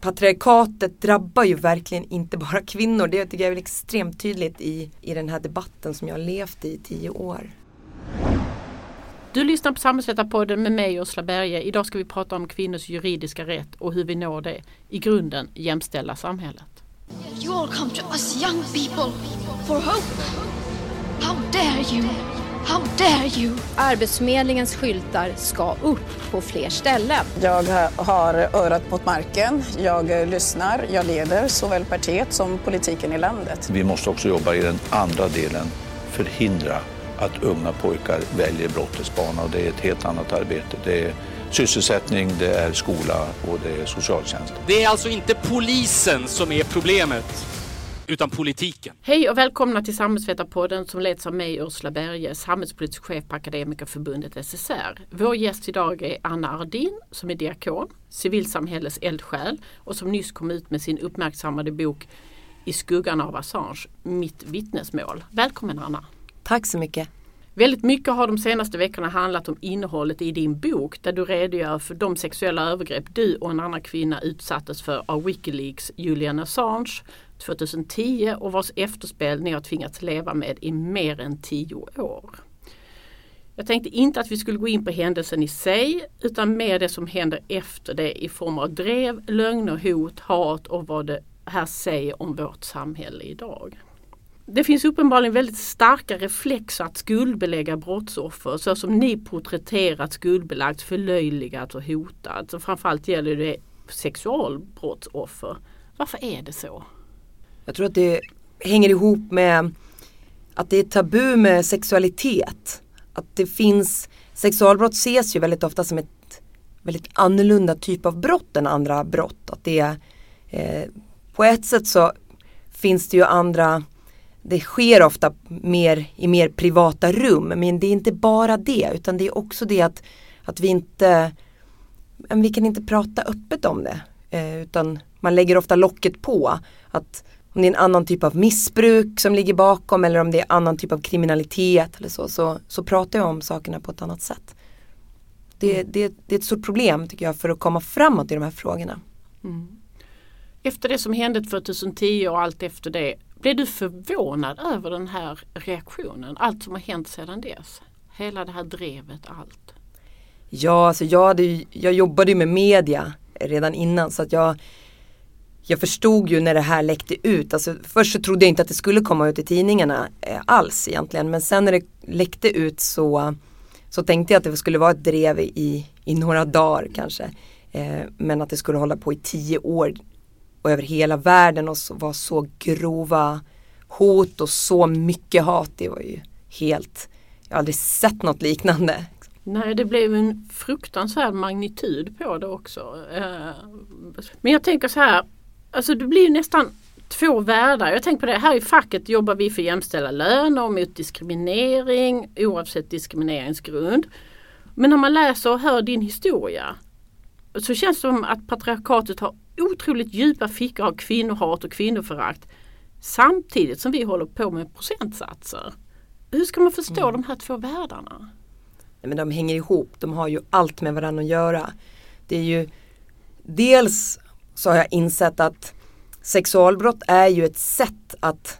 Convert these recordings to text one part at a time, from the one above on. patriarkatet drabbar ju verkligen inte bara kvinnor. Det tycker jag är extremt tydligt i den här debatten som jag har levt i 10 år. Du lyssnar på Samhällsrättapodden med mig, Ursula Berge. Idag ska vi prata om kvinnors juridiska rätt och hur vi når det i grunden jämställda samhället. You all come to us young people for hope. How dare you? How dare you? Arbetsförmedlingens skyltar ska upp på fler ställen. Jag har örat mot marken, jag lyssnar, jag leder såväl partiet som politiken i landet. Vi måste också jobba i den andra delen, förhindra att unga pojkar väljer brottets bana, och det är ett helt annat arbete. Det är sysselsättning, det är skola och det är socialtjänst. Det är alltså inte polisen som är problemet, utan politiken. Hej och välkomna till Samhällsvetarpodden som leds av mig, Ursula Berge, samhällspolitisk chef på Akademikerförbundet SSR. Vår gäst idag är Anna Ardin som är diakon, civilsamhällets eldsjäl och som nyss kom ut med sin uppmärksammade bok I skuggan av Assange, Mitt vittnesmål. Välkommen Anna. Tack så mycket. Väldigt mycket har de senaste veckorna handlat om innehållet i din bok där du redogör för de sexuella övergrepp du och en annan kvinna utsattes för av Wikileaks Julian Assange 2010 och vars efterspel ni har tvingats leva med i mer än 10 år. Jag tänkte inte att vi skulle gå in på händelsen i sig utan mer det som händer efter det i form av drev, lögner, hot, hat och vad det här säger om vårt samhälle idag. Det finns uppenbarligen väldigt starka reflexer att skuldbelägga brottsoffer så som ni porträtterat, skuldbelagt, förlöjligat och hotat. Så framförallt gäller det sexualbrottsoffer. Varför är det så? Jag tror att det hänger ihop med att det är tabu med sexualitet. Att det finns, sexualbrott ses ju väldigt ofta som ett väldigt annorlunda typ av brott än andra brott. Att det är, på ett sätt så finns det ju andra. Det sker ofta mer i mer privata rum, men det är inte bara det, utan det är också det att vi kan inte prata öppet om det, utan man lägger ofta locket på, att om det är en annan typ av missbruk som ligger bakom eller om det är annan typ av kriminalitet eller så pratar jag om sakerna på ett annat sätt. Det är ett stort problem tycker jag för att komma framåt i de här frågorna. Mm. Efter det som hände 2010 och allt efter det, blev du förvånad över den här reaktionen? Allt som har hänt sedan dess? Hela det här drevet, allt? Ja, alltså jag jobbade ju med media redan innan så att jag förstod ju när det här läckte ut. Alltså, först så trodde jag inte att det skulle komma ut i tidningarna alls egentligen. Men sen när det läckte ut så tänkte jag att det skulle vara ett drev i några dagar kanske. Men att det skulle hålla på i 10 år. Och över hela världen och var så grova hot och så mycket hat. Det var ju helt, jag har aldrig sett något liknande. Nej, det blev en fruktansvärd magnitud på det också. Men jag tänker så här, alltså det blir ju nästan 2 världar. Jag tänker på det, här i facket jobbar vi för jämställda löner och mot diskriminering, oavsett diskrimineringsgrund. Men när man läser och hör din historia så känns det som att patriarkatet har otroligt djupa fickor av kvinnohat och kvinnoförakt samtidigt som vi håller på med procentsatser. Hur ska man förstå de här 2 världarna? Nej, men de hänger ihop. De har ju allt med varandra att göra. Det är ju, dels så har jag insett att sexualbrott är ju ett sätt att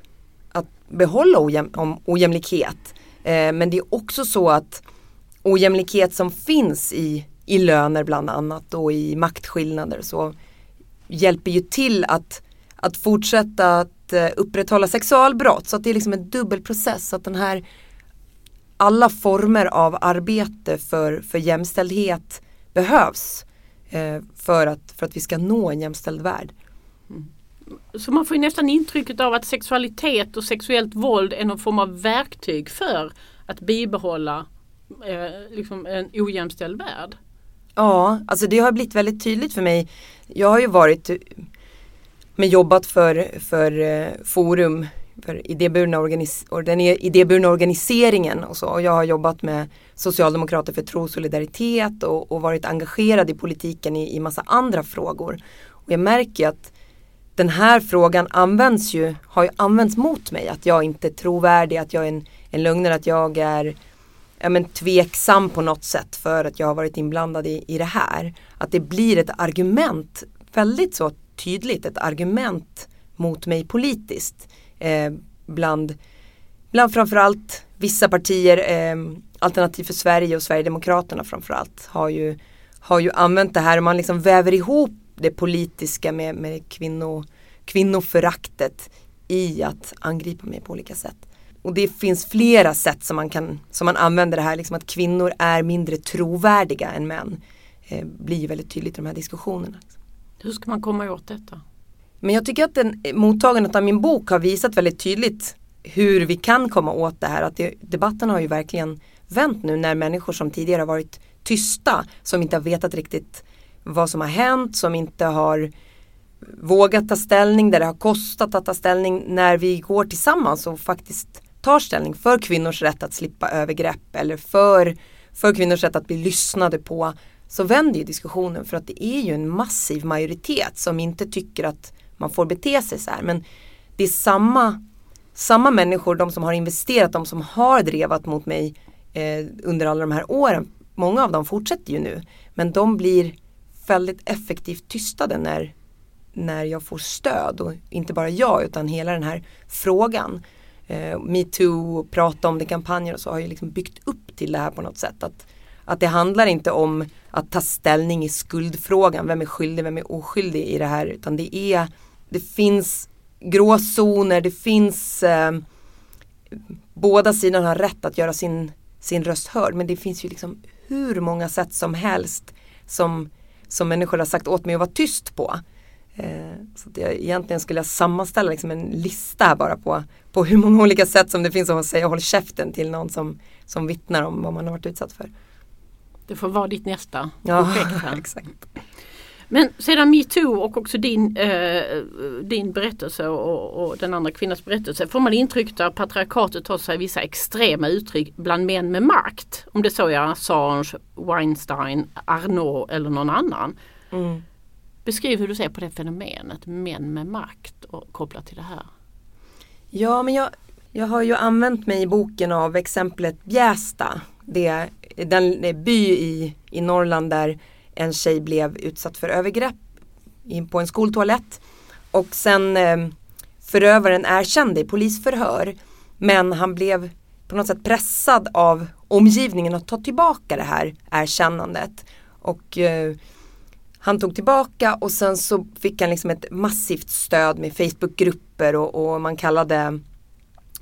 behålla ojämlikhet. Men det är också så att ojämlikhet som finns i löner bland annat och i maktskillnader så hjälper ju till att fortsätta att upprätthålla sexualbrott. Så att det är liksom en dubbelprocess. Att den här, alla former av arbete för jämställdhet behövs för att vi ska nå en jämställd värld. Mm. Så man får ju nästan intrycket av att sexualitet och sexuellt våld är någon form av verktyg för att bibehålla liksom en ojämställd värld. Ja, alltså det har blivit väldigt tydligt för mig. Jag har ju varit med jobbat för forum, för idéburna organiseringen och så. Och jag har jobbat med socialdemokrater för tro och solidaritet och varit engagerad i politiken i massa andra frågor. Och jag märker att den här frågan har använts mot mig. Att jag inte är trovärdig, att jag är en lögnare, att jag är tveksam på något sätt för att jag har varit inblandad i det här. Att det blir ett argument väldigt så tydligt ett argument mot mig politiskt bland framförallt vissa partier, Alternativ för Sverige och Sverigedemokraterna framförallt har ju använt det här. Man liksom väver ihop det politiska med kvinnoföraktet i att angripa mig på olika sätt. Och det finns flera sätt som man använder det här. Liksom att kvinnor är mindre trovärdiga än män. Blir väldigt tydligt i de här diskussionerna. Hur ska man komma åt detta? Men jag tycker att mottagandet av min bok har visat väldigt tydligt hur vi kan komma åt det här. Att debatten har ju verkligen vänt nu när människor som tidigare har varit tysta. Som inte har vetat riktigt vad som har hänt. Som inte har vågat ta ställning, där det har kostat att ta ställning, när vi går tillsammans och faktiskt tar ställning för kvinnors rätt att slippa övergrepp eller för kvinnors rätt att bli lyssnade på, så vänder ju diskussionen, för att det är ju en massiv majoritet som inte tycker att man får bete sig så här. Men det är samma människor, de som har investerat, de som har drevat mot mig under alla de här åren, många av dem fortsätter ju nu, men de blir väldigt effektivt tystade när jag får stöd, och inte bara jag utan hela den här frågan. MeToo och prata om det, kampanjer och så, har ju liksom byggt upp till det här på något sätt. Att det handlar inte om att ta ställning i skuldfrågan, vem är skyldig, vem är oskyldig i det här, utan det finns gråzoner, det finns båda sidor har rätt att göra sin röst hörd, men det finns ju liksom hur många sätt som helst som människor har sagt åt mig att vara tyst på. Så att jag egentligen skulle sammanställa liksom en lista här bara på hur många olika sätt som det finns att säga håll käften till någon som vittnar om vad man har varit utsatt för. Det får vara ditt nästa projekt här. Exakt. Men sedan MeToo och också din berättelse och den andra kvinnans berättelse, får man intrycket att patriarkatet tar sig vissa extrema uttryck bland män med makt. Om det så är Assange, Weinstein, Arno eller någon annan. Mm. Beskriv hur du ser på det fenomenet, män med makt, och kopplat till det här. Ja, men jag har ju använt mig i boken av exemplet Bjästa. Det den by i Norrland där en tjej blev utsatt för övergrepp på en skoltoalett. Och sen förövaren erkände i polisförhör. Men han blev på något sätt pressad av omgivningen att ta tillbaka det här erkännandet. Och han tog tillbaka, och sen så fick han liksom ett massivt stöd med Facebookgrupper och man kallade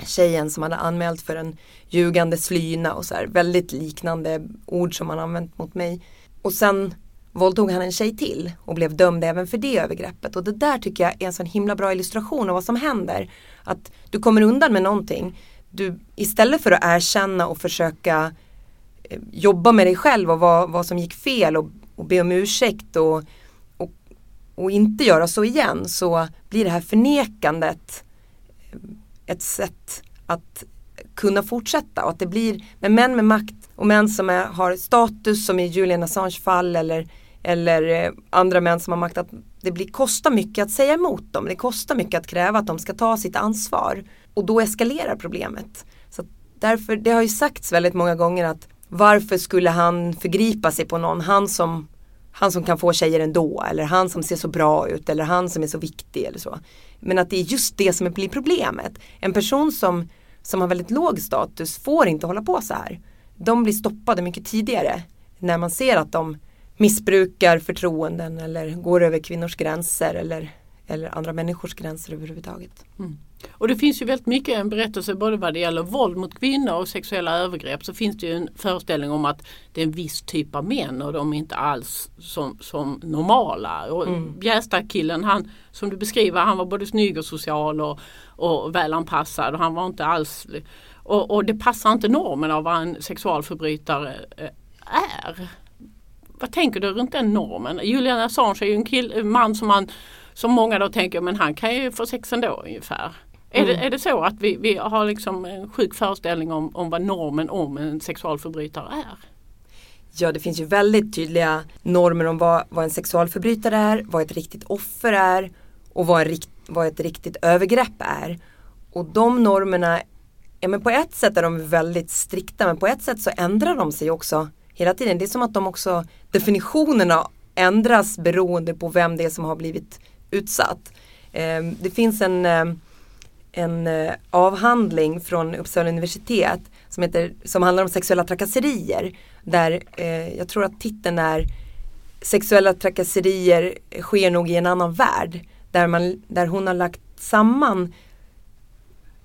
tjejen som hade anmält för en ljugande slyna och så här, väldigt liknande ord som man använt mot mig. Och sen våldtog han en tjej till och blev dömd även för det övergreppet. Och det där tycker jag är en sån himla bra illustration av vad som händer. Att du kommer undan med någonting. Istället för att erkänna och försöka jobba med dig själv och vad som gick fel och be om ursäkt och inte göra så igen, så blir det här förnekandet ett sätt att kunna fortsätta. Och att det blir med män med makt och män som har status, som i Julian Assange fall eller andra män som har makt, att det kostar mycket att säga emot dem. Det kostar mycket att kräva att de ska ta sitt ansvar, och då eskalerar problemet. Så därför, det har ju sagts väldigt många gånger att varför skulle han förgripa sig på någon? Han som kan få tjejer ändå. Eller han som ser så bra ut. Eller han som är så viktig eller så. Men att det är just det som blir problemet. En person som har väldigt låg status får inte hålla på så här. De blir stoppade mycket tidigare. När man ser att de missbrukar förtroenden. Eller går över kvinnors gränser. Eller andra människors gränser överhuvudtaget. Mm. Och det finns ju väldigt mycket en berättelse, både vad det gäller våld mot kvinnor och sexuella övergrepp, så finns det ju en föreställning om att det är en viss typ av män och de är inte alls som normala. Och Bjästa-killen, han, som du beskriver, han var både snygg och social och välanpassad, och han var inte alls... Och det passar inte normen av vad en sexualförbrytare är. Vad tänker du runt den normen? Julian Assange är ju en man som många då tänker, men han kan ju få sex ändå ungefär. Mm. Är det så att vi har liksom en sjuk föreställning om vad normen om en sexualförbrytare är? Ja, det finns ju väldigt tydliga normer om vad en sexualförbrytare är, vad ett riktigt offer är och vad ett riktigt övergrepp är. Och de normerna, men på ett sätt är de väldigt strikta, men på ett sätt så ändrar de sig också hela tiden. Det är som att de också, definitionerna ändras beroende på vem det är som har blivit utsatt. Det finns en avhandling från Uppsala universitet som handlar om sexuella trakasserier, där jag tror att titeln är sexuella trakasserier sker nog i en annan värld, där hon har lagt samman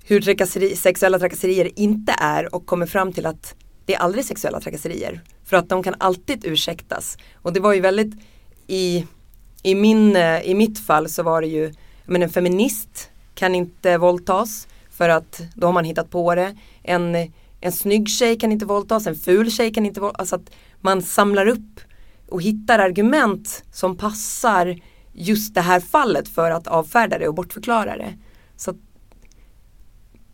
hur sexuella trakasserier inte är och kommer fram till att det är aldrig sexuella trakasserier, för att de kan alltid ursäktas. Och det var ju väldigt i mitt fall så var det ju, men en feminist kan inte våldtas för att då har man hittat på det. En snygg tjej kan inte våldtas, en ful tjej kan inte våldtas. Alltså att man samlar upp och hittar argument som passar just det här fallet för att avfärda det och bortförklara det. Så att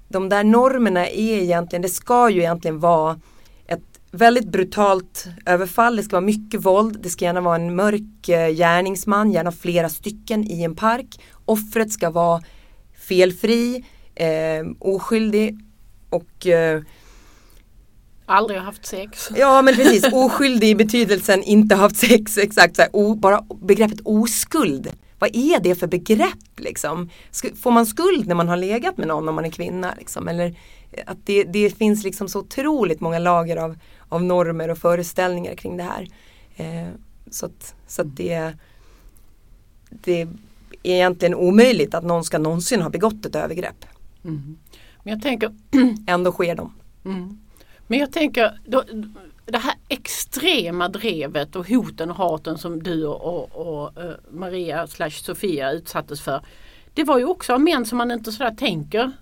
de där normerna är egentligen, det ska ju egentligen vara ett väldigt brutalt överfall. Det ska vara mycket våld. Det ska gärna vara en mörk gärningsman, gärna flera stycken i en park. Offret ska vara felfri, oskyldig och... aldrig haft sex. Ja, men precis. Oskyldig i betydelsen inte haft sex. Exakt. Så här, bara begreppet oskuld. Vad är det för begrepp liksom? Får man skuld när man har legat med någon om man är kvinna? Liksom? Eller att det finns liksom så otroligt många lager av normer och föreställningar kring det här. Så att det är egentligen omöjligt att någon ska någonsin ha begått ett övergrepp. Mm. Men jag tänker... ändå sker de. Mm. Men jag tänker, det här extrema drevet och hoten och haten som du och Maria / Sofia utsattes för, det var ju också av män som man inte sådär tänker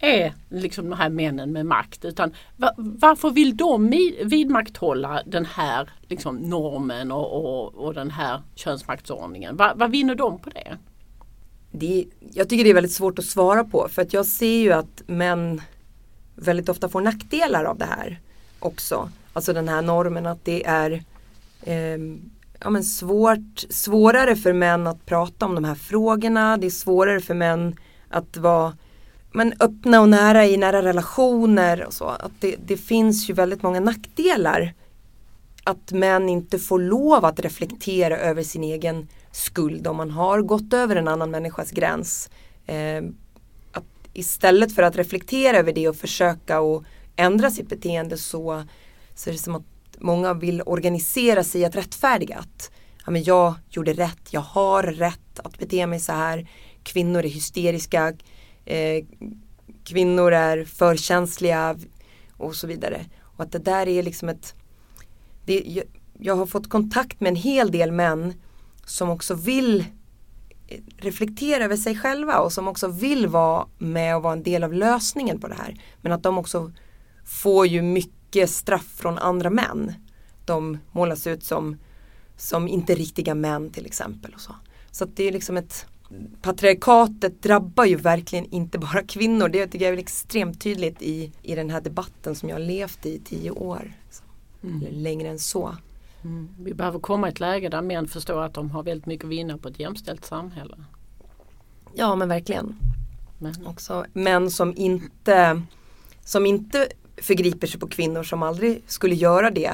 är liksom de här männen med makt, utan varför vill de vidmakthålla den här liksom normen och den här könsmaktsordningen? Vad vinner de på det? Jag tycker det är väldigt svårt att svara på, för att jag ser ju att män väldigt ofta får nackdelar av det här också. Alltså den här normen att det är svårare för män att prata om de här frågorna. Det är svårare för män att vara öppna och nära i nära relationer. Och så. Att det finns ju väldigt många nackdelar. Att män inte får lov att reflektera över sin egen skuld om man har gått över en annan människas gräns. Istället för att reflektera över det och försöka att ändra sitt beteende, så är det som att många vill organisera sig att rättfärdiga att jag gjorde rätt, jag har rätt att bete mig så här. Kvinnor är hysteriska, kvinnor är för känsliga och så vidare. Och att det där är liksom jag har fått kontakt med en hel del män som också vill reflektera över sig själva och som också vill vara med och vara en del av lösningen på det här, men att de också får ju mycket straff från andra män. De målas ut som inte riktiga män till exempel och så att det är liksom patriarkatet drabbar ju verkligen inte bara kvinnor. Det tycker jag är extremt tydligt i den här debatten som jag har levt i 10 år eller längre än så. Mm. Vi behöver komma i ett läge där män förstår att de har väldigt mycket att vinna på ett jämställt samhälle. Ja, men verkligen. Men också män som inte förgriper sig på kvinnor, som aldrig skulle göra det,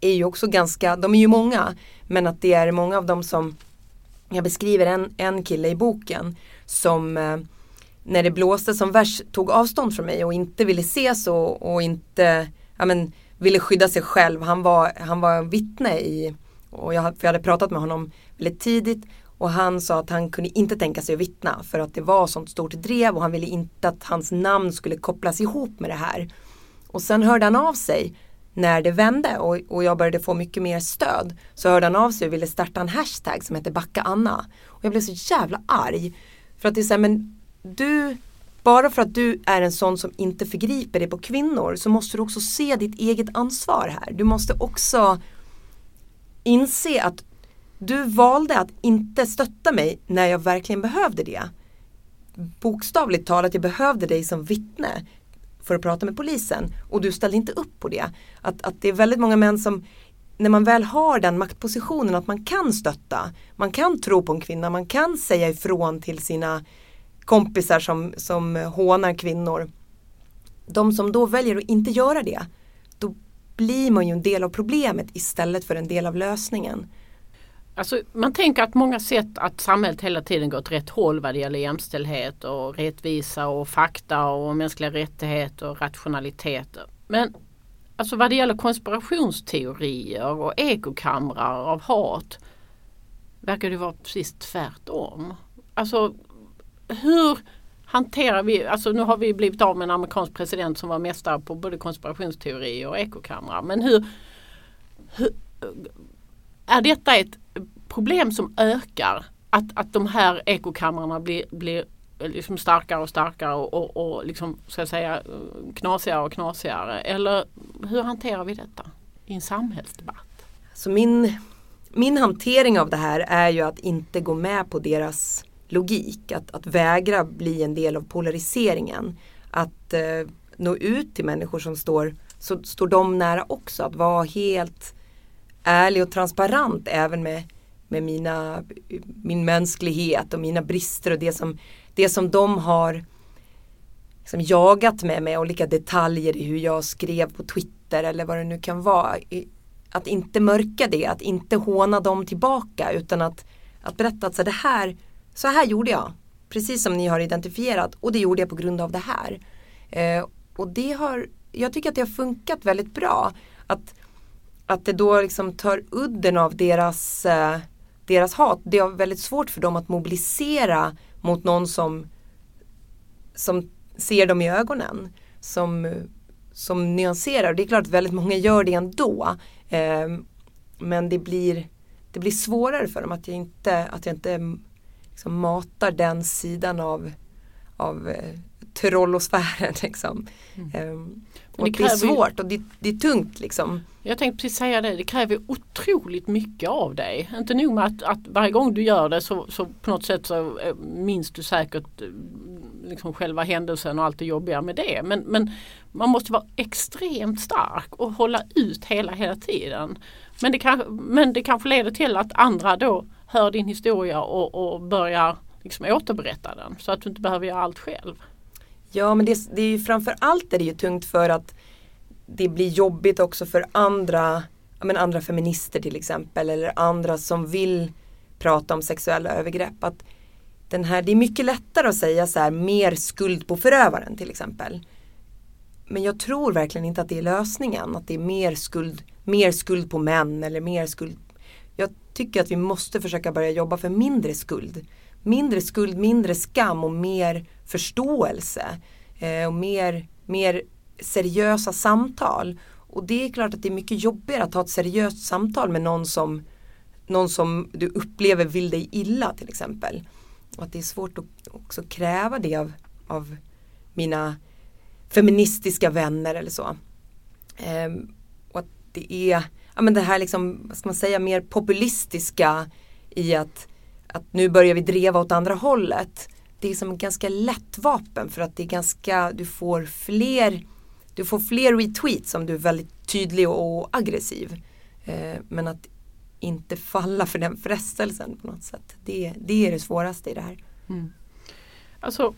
är ju också ganska, de är ju många, men att det är många av dem som, jag beskriver en kille i boken som när det blåste som värst tog avstånd från mig och inte ville ses och inte, ville skydda sig själv. Han var vittne för jag hade pratat med honom väldigt tidigt, och han sa att han kunde inte tänka sig att vittna för att det var sånt stort drev och han ville inte att hans namn skulle kopplas ihop med det här. Och sen hörde han av sig när det vände och jag började få mycket mer stöd, så hörde han av sig och ville starta en hashtag som heter Backa Anna. Och jag blev så jävla arg, för att det är så här, men du... Bara för att du är en sån som inte förgriper dig på kvinnor, så måste du också se ditt eget ansvar här. Du måste också inse att du valde att inte stötta mig när jag verkligen behövde det. Bokstavligt talat, jag behövde dig som vittne för att prata med polisen, och du ställde inte upp på det. Att det är väldigt många män som, när man väl har den maktpositionen att man kan stötta, man kan tro på en kvinna, man kan säga ifrån till sina kompisar som hånar kvinnor. De som då väljer att inte göra det, då blir man ju en del av problemet istället för en del av lösningen. Alltså, man tänker att många sätt att samhället hela tiden går åt rätt håll vad det gäller jämställdhet och rättvisa och fakta och mänskliga rättigheter och rationaliteter. Men alltså, vad det gäller konspirationsteorier och ekokamrar av hat verkar det vara precis tvärtom. Alltså, hur hanterar vi, alltså nu har vi blivit av med en amerikansk president som var mästare på både konspirationsteorier och ekokamrar, men hur är detta ett problem som ökar? Att de här ekokamrarna blir liksom starkare och starkare och liksom, ska jag säga, knasigare och knasigare? Eller hur hanterar vi detta i en samhällsdebatt? Så min hantering av det här är ju att inte gå med på deras logik. Att vägra bli en del av polariseringen. Att nå ut till människor som står dem nära också. Att vara helt ärlig och transparent även med min mänsklighet och mina brister och det som de har liksom jagat med mig, olika detaljer i hur jag skrev på Twitter eller vad det nu kan vara. Att inte mörka det, att inte håna dem tillbaka, utan att berätta att så här gjorde jag. Precis som ni har identifierat, och det gjorde jag på grund av det här. Och det har, jag tycker att det har funkat väldigt bra. Att det då liksom tar udden av deras hat. Det är väldigt svårt för dem att mobilisera mot någon som ser dem i ögonen. Som nyanserar. Det är klart att väldigt många gör det ändå. Men det blir svårare för dem att jag inte liksom matar den sidan av trollosfären liksom. Och det är svårt och det är tungt liksom. Jag tänkte precis säga det. Det kräver otroligt mycket av dig. Inte nog med att varje gång du gör det så på något sätt så minns du säkert liksom själva händelsen och allt det jobbiga med det. Men man måste vara extremt stark och hålla ut hela tiden. Men det kanske leder till att andra då hör din historia och börjar liksom återberätta den. Så att du inte behöver göra allt själv. Ja, men det är ju framförallt är det ju tungt för att det blir jobbigt också för andra feminister till exempel, eller andra som vill prata om sexuella övergrepp. Att det är mycket lättare att säga så här, mer skuld på förövaren till exempel. Men jag tror verkligen inte att det är lösningen, att det är mer skuld på män eller mer skuld. Jag tycker att vi måste försöka börja jobba för mindre skuld. Mindre skuld, mindre skam och mer förståelse och mer seriösa samtal. Och det är klart att det är mycket jobbigare att ha ett seriöst samtal med någon som du upplever vill dig illa till exempel. Och att det är svårt att också kräva det av mina feministiska vänner eller så. Och att det är, ja men det här liksom, vad ska man säga, mer populistiska i att nu börjar vi driva åt andra hållet. Det är som en ganska lätt vapen för att det är ganska, du får fler retweets om du är väldigt tydlig och aggressiv. Men att inte falla för den frestelsen på något sätt. Det är det svåraste i det här. Mm. Alltså,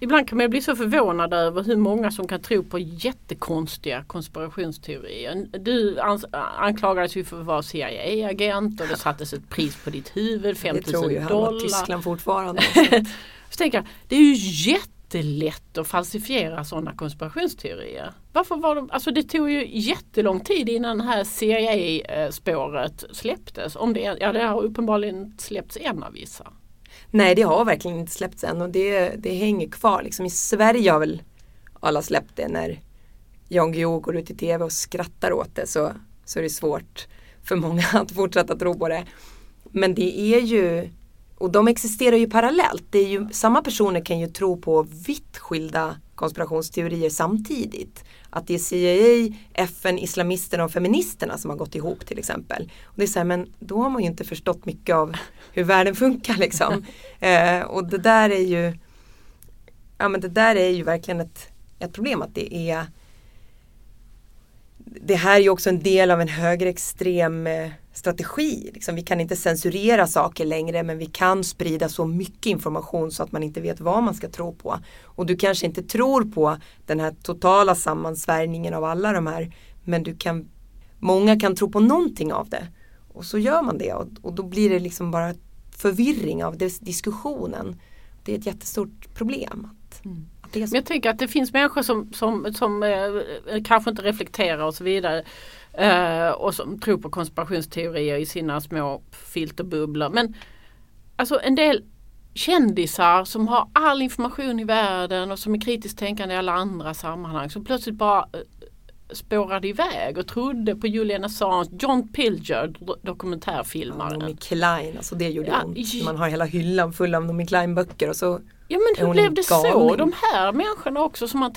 ibland kan man bli så förvånad över hur många som kan tro på jättekonstiga konspirationsteorier. Du anklagades ju för att vara CIA-agent och det sattes ett pris på ditt huvud, $5,000. Det Tyskland fortfarande. Så tänker jag, det är ju jättelätt att falsifiera sådana konspirationsteorier. Varför var de, alltså det tog ju jättelång tid innan det här CIA-spåret släpptes. Det har uppenbarligen släppts en av vissa. Nej, det har verkligen inte släppts än och det hänger kvar. Liksom i Sverige har väl alla släppt det. När Jan Guillou går ut i tv och skrattar åt det så är det svårt för många att fortsätta tro på det. Men det är ju, och de existerar ju parallellt. Det är ju, samma personer kan ju tro på vitt skilda konspirationsteorier samtidigt. Att det är CIA, FN, islamisterna och feministerna som har gått ihop till exempel. Och det är så här, men då har man ju inte förstått mycket av hur världen funkar liksom. Och det där är ju, ja men det där är ju verkligen ett problem, att det här är ju också en del av en högerextrem strategi. Liksom, vi kan inte censurera saker längre, men vi kan sprida så mycket information så att man inte vet vad man ska tro på. Och du kanske inte tror på den här totala sammansvärjningen av alla de här, men många kan tro på någonting av det. Och så gör man det och då blir det liksom bara förvirring av diskussionen. Det är ett jättestort problem. Att det är så. Men jag tänker att det finns människor som kanske inte reflekterar och så vidare. Och som tror på konspirationsteorier i sina små filterbubblor. Men alltså en del kändisar som har all information i världen och som är kritiskt tänkande i alla andra sammanhang som plötsligt bara spårade iväg och trodde på Julian Assange, John Pilger, dokumentärfilmaren. Naomi Klein, alltså det gjorde ont. Man har hela hyllan full av Naomi Klein-böcker och så... Ja, men hur blev det så? De här människorna också som man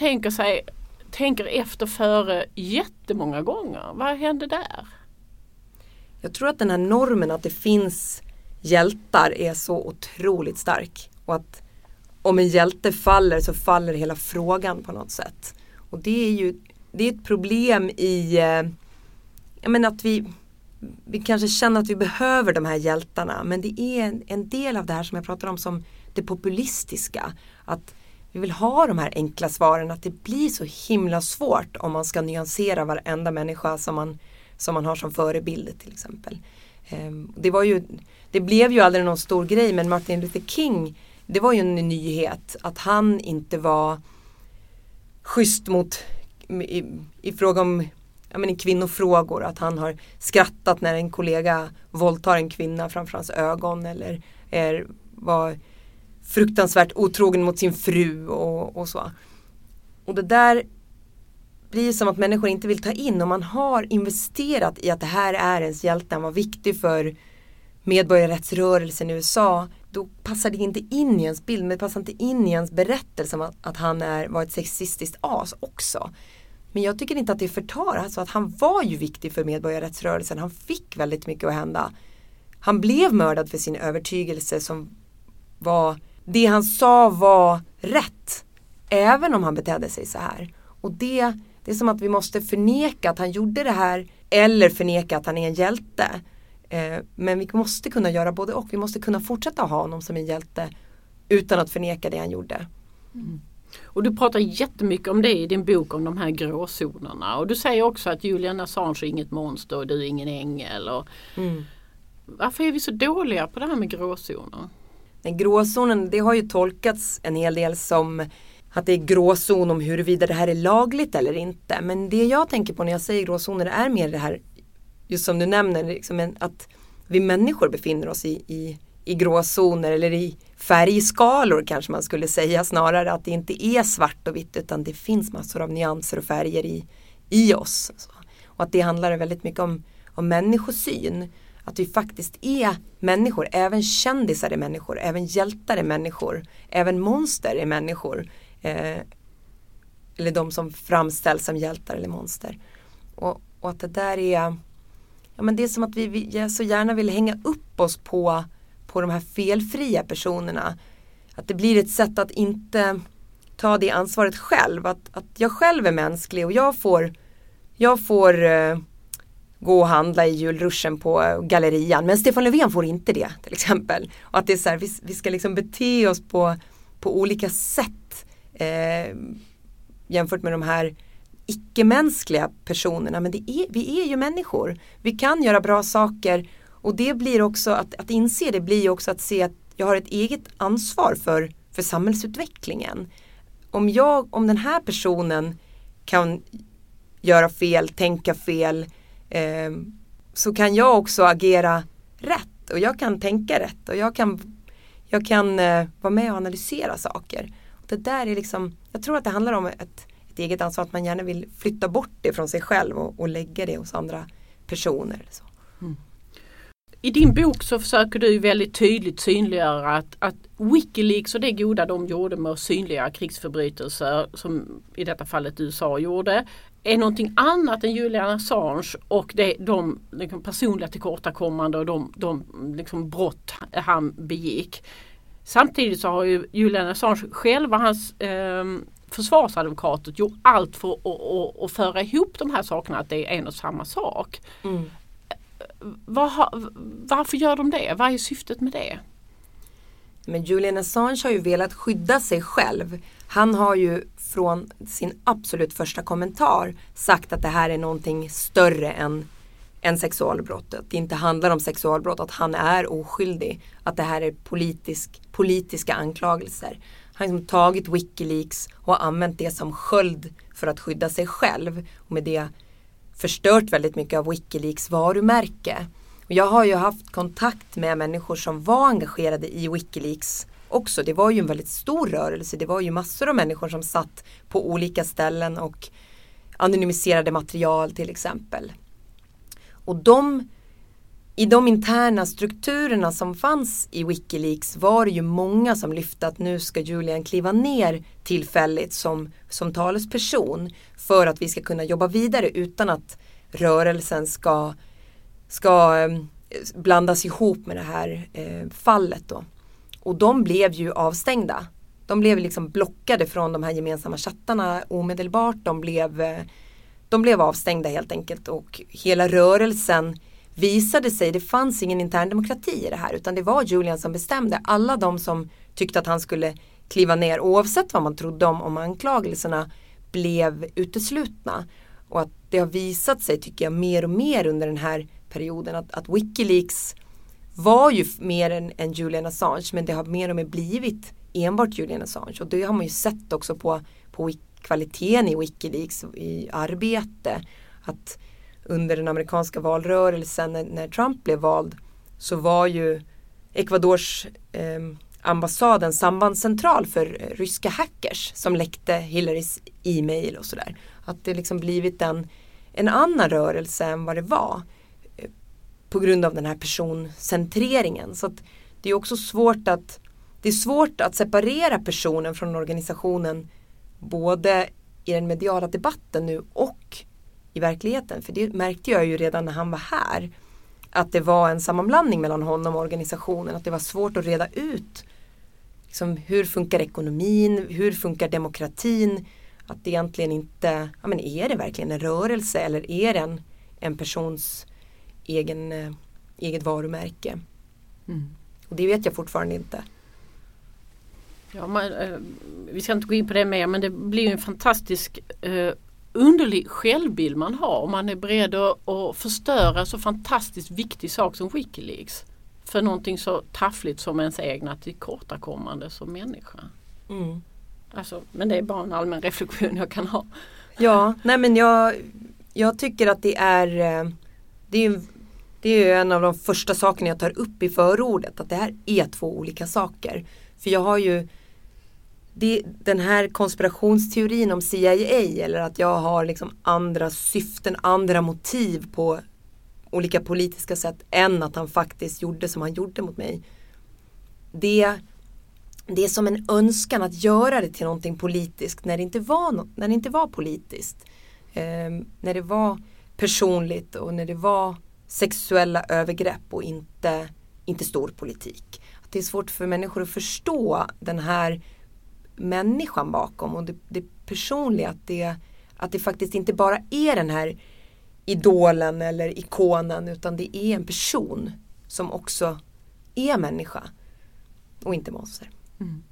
tänker efter före jättemånga gånger. Vad hände där? Jag tror att den här normen att det finns hjältar är så otroligt stark. Och att om en hjälte faller så faller hela frågan på något sätt. Och det är ett problem i... Jag menar att vi kanske känner att vi behöver de här hjältarna. Men det är en del av det här som jag pratar om som det populistiska. Att vi vill ha de här enkla svaren. Att det blir så himla svårt om man ska nyansera varenda människa som man har som förebild till exempel. Det blev ju aldrig någon stor grej, men Martin Luther King, det var ju en nyhet att han inte var schysst mot i fråga om i kvinnofrågor, att han har skrattat när en kollega våldtar en kvinna framför hans ögon eller var fruktansvärt otrogen mot sin fru och så. Och det där blir som att människor inte vill ta in, om man har investerat i att det här är ens hjälte, var viktig för medborgarrättsrörelsen i USA, då passar det inte in i ens bild, men det passar inte in i ens berättelse om att han var ett sexistiskt as också. Men jag tycker inte att det förtar, alltså att han var ju viktig för medborgarrättsrörelsen, han fick väldigt mycket att hända. Han blev mördad för sin övertygelse som var, det han sa var rätt, även om han betedde sig så här. Och det är som att vi måste förneka att han gjorde det här eller förneka att han är en hjälte. Men vi måste kunna göra både och. Vi måste kunna fortsätta ha honom som en hjälte utan att förneka det han gjorde. Mm. Och du pratar jättemycket om det i din bok, om de här gråzonerna. Och du säger också att Julian Assange är inget monster och du är ingen ängel. Varför är vi så dåliga på det här med gråzoner? Den gråzonen, det har ju tolkats en hel del som att det är gråzon om huruvida det här är lagligt eller inte. Men det jag tänker på när jag säger gråzoner är mer det här, just som du nämner, liksom att vi människor befinner oss i gråzoner eller i färgskalor kanske man skulle säga, snarare att det inte är svart och vitt utan det finns massor av nyanser och färger i oss. Och att det handlar väldigt mycket om människosyn. Att vi faktiskt är människor, även kändisar är människor, även hjältar är människor, även monster är människor. Eller de som framställs som hjältar eller monster. Och att det där är... Ja, men det är som att vi så gärna vill hänga upp oss på de här felfria personerna. Att det blir ett sätt att inte ta det ansvaret själv. Att jag själv är mänsklig och jag får gå och handla i julruschen på gallerian. Men Stefan Löfven får inte det till exempel. Och att det är så här, vi ska liksom bete oss på olika sätt jämfört med de här icke-mänskliga personerna. Men vi är ju människor. Vi kan göra bra saker. Och det blir också att inse, det blir också att se att jag har ett eget ansvar för samhällsutvecklingen. Om den här personen kan göra fel, tänka fel, så kan jag också agera rätt. Och jag kan tänka rätt. Och jag kan vara med och analysera saker. Och det där är liksom, jag tror att det handlar om ett eget ansvar, att man gärna vill flytta bort det från sig själv och lägga det hos andra personer. Så. Mm. I din bok så försöker du väldigt tydligt synliggöra att Wikileaks och det goda de gjorde med att synliggöra krigsförbrytelser, som i detta fallet USA gjorde, är någonting annat än Julian Assange och de personliga tillkortakommande och de liksom brott han begick. Samtidigt så har ju Julian Assange själv och hans försvarsadvokater gjort allt för att föra ihop de här sakerna, att det är en och samma sak. Mm. Varför gör de det? Vad är syftet med det? Men Julian Assange har ju velat skydda sig själv. Han har ju från sin absolut första kommentar sagt att det här är någonting större än än sexualbrottet. Det inte handlar om sexualbrott, att han är oskyldig. Att det här är politiska anklagelser. Han har tagit Wikileaks och använt det som sköld för att skydda sig själv. Och med det förstört väldigt mycket av Wikileaks varumärke. Och jag har ju haft kontakt med människor som var engagerade i Wikileaks också. Det var ju en väldigt stor rörelse. Det var ju massor av människor som satt på olika ställen och anonymiserade material till exempel. Och i de interna strukturerna som fanns i Wikileaks var det ju många som lyfte att nu ska Julian kliva ner tillfälligt som talesperson för att vi ska kunna jobba vidare utan att rörelsen ska blandas ihop med det här fallet då. Och de blev ju avstängda. De blev liksom blockade från de här gemensamma chattarna omedelbart. De blev avstängda helt enkelt, och hela rörelsen visade sig, det fanns ingen intern demokrati i det här, utan det var Julian som bestämde. Alla de som tyckte att han skulle kliva ner, oavsett vad man trodde om anklagelserna, blev uteslutna. Och att det har visat sig, tycker jag, mer och mer under den här perioden att Wikileaks var ju mer än Julian Assange, men det har mer och mer blivit enbart Julian Assange. Och det har man ju sett också på kvaliteten i Wikileaks i arbete, att under den amerikanska valrörelsen när Trump blev vald så var ju Ekvadors ambassad en sambandscentral för ryska hackers som läckte Hillarys e-mail och sådär. Att det liksom blivit en annan rörelse än vad det var på grund av den här personcentreringen. Så att det är också svårt att separera personen från organisationen, både i den mediala debatten nu och i verkligheten. För det märkte jag ju redan när han var här, att det var en sammanblandning mellan honom och organisationen. Att det var svårt att reda ut liksom, hur funkar ekonomin, hur funkar demokratin. Att det egentligen inte, ja men är det verkligen en rörelse eller är det en persons eget varumärke? Mm. Och det vet jag fortfarande inte. Ja, vi ska inte gå in på det mer, men det blir ju en fantastisk underlig självbild man har om man är beredd att förstöra så fantastiskt viktig sak som Wikileaks för någonting så taffligt som ens egna tillkortakommande som människa. Mm. Alltså, men det är bara en allmän reflektion jag kan ha. Ja, nej men jag tycker att det är en av de första sakerna jag tar upp i förordet, att det här är två olika saker. För jag har ju den här konspirationsteorin om CIA, eller att jag har liksom andra syften, andra motiv på olika politiska sätt än att han faktiskt gjorde som han gjorde mot mig. Det är som en önskan att göra det till någonting politiskt när det inte var politiskt. När det var personligt och när det var sexuella övergrepp och inte stor politik. Att det är svårt för människor att förstå den här människan bakom och det personliga, att det faktiskt inte bara är den här idolen eller ikonen, utan det är en person som också är människa och inte monster. Mm.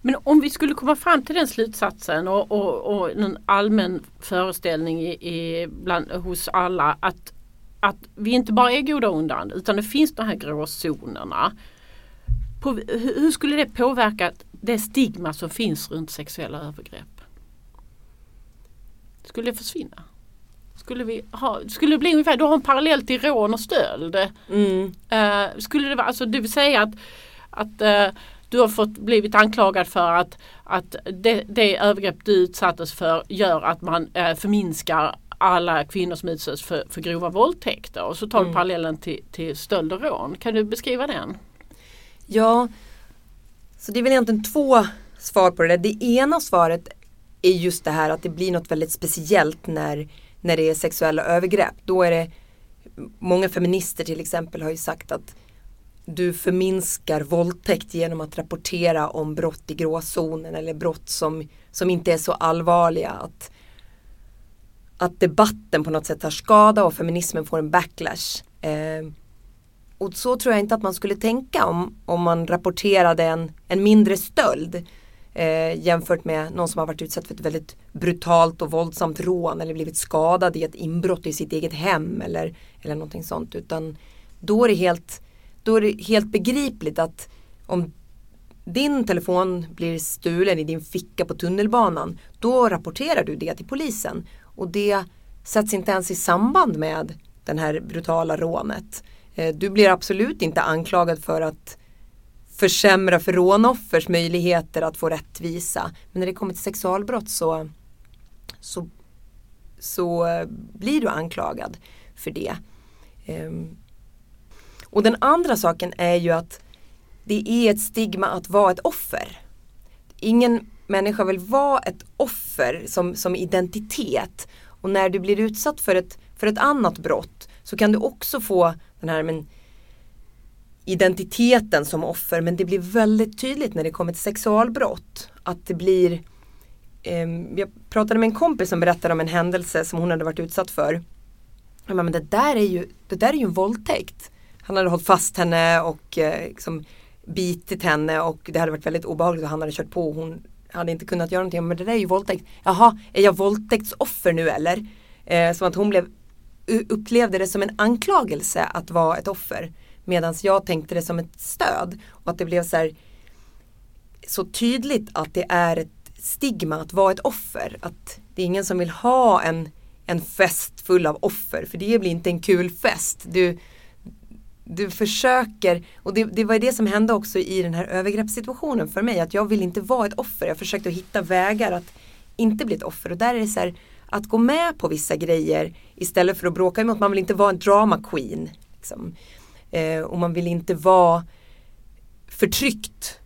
Men om vi skulle komma fram till den slutsatsen och en allmän föreställning hos alla att vi inte bara är goda undan, utan det finns de här gråzonerna. Hur skulle det påverka det stigma som finns runt sexuella övergrepp? Skulle det försvinna? Skulle det bli ungefär, du har en parallell till rån och stöld. Mm. Skulle det vara, alltså det vill säga att du har blivit anklagad för att det övergrepp du utsattes för gör att man förminskar alla kvinnor som utsätts för grova våldtäkter, och så tar du parallellen till stöld och rån. Kan du beskriva den? Ja, så det är väl egentligen två svar på det. Det ena svaret är just det här att det blir något väldigt speciellt när det är sexuella övergrepp. Då är det, många feminister till exempel har ju sagt att du förminskar våldtäkt genom att rapportera om brott i gråzonen eller brott som inte är så allvarliga. Att debatten på något sätt tar skada och feminismen får en backlash. Och så tror jag inte att man skulle tänka om man rapporterade en mindre stöld. jämfört med någon som har varit utsatt för ett väldigt brutalt och våldsamt rån eller blivit skadad i ett inbrott i sitt eget hem eller någonting sånt. Utan då är det helt begripligt att om din telefon blir stulen i din ficka på tunnelbanan, då rapporterar du det till polisen. Och det sätts inte ens i samband med den här brutala rånet. Du blir absolut inte anklagad för att försämra för rånoffers möjligheter att få rättvisa. Men när det kommer till sexualbrott så blir du anklagad för det. Och den andra saken är ju att det är ett stigma att vara ett offer. Ingen människa vill vara ett offer som identitet. Och när du blir utsatt för ett annat brott så kan du också få den här identiteten som offer. Men det blir väldigt tydligt när det kommer till sexualbrott. Att det blir... jag pratade med en kompis som berättade om en händelse som hon hade varit utsatt för. Jag bara, men det där är ju en våldtäkt. Han hade hållit fast henne och bitit henne och det hade varit väldigt obehagligt och han hade kört på och hon hade inte kunnat göra någonting. Men det där är ju våldtäkt. Jaha, är jag våldtäktsoffer nu eller? Som att hon upplevde det som en anklagelse att vara ett offer. Medan jag tänkte det som ett stöd. Och att det blev så tydligt att det är ett stigma att vara ett offer. Att det är ingen som vill ha en fest full av offer. För det blir inte en kul fest. Du försöker, och det var det som hände också i den här övergreppssituationen för mig, att jag vill inte vara ett offer. Jag försökte hitta vägar att inte bli ett offer. Och där är det att gå med på vissa grejer istället för att bråka emot. Man vill inte vara en drama queen. Och man vill inte vara förtryckt.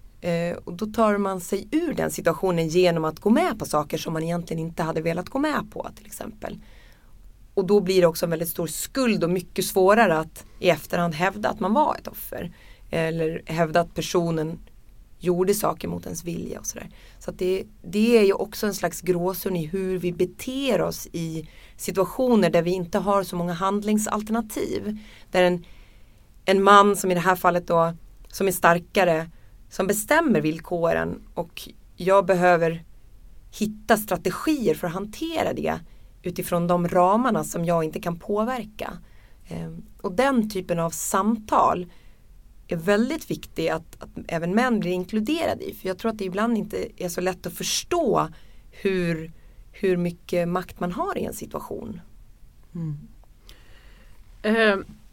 Och då tar man sig ur den situationen genom att gå med på saker som man egentligen inte hade velat gå med på, till exempel. Och då blir det också en väldigt stor skuld och mycket svårare att i efterhand hävda att man var ett offer. Eller hävda att personen gjorde saker mot ens vilja och sådär. Så att det är ju också en slags gråzon i hur vi beter oss i situationer där vi inte har så många handlingsalternativ. Där en man som i det här fallet då, som är starkare, som bestämmer villkoren, och jag behöver hitta strategier för att hantera det utifrån de ramarna som jag inte kan påverka. Och den typen av samtal är väldigt viktig att även män blir inkluderade i. För jag tror att det ibland inte är så lätt att förstå hur mycket makt man har i en situation.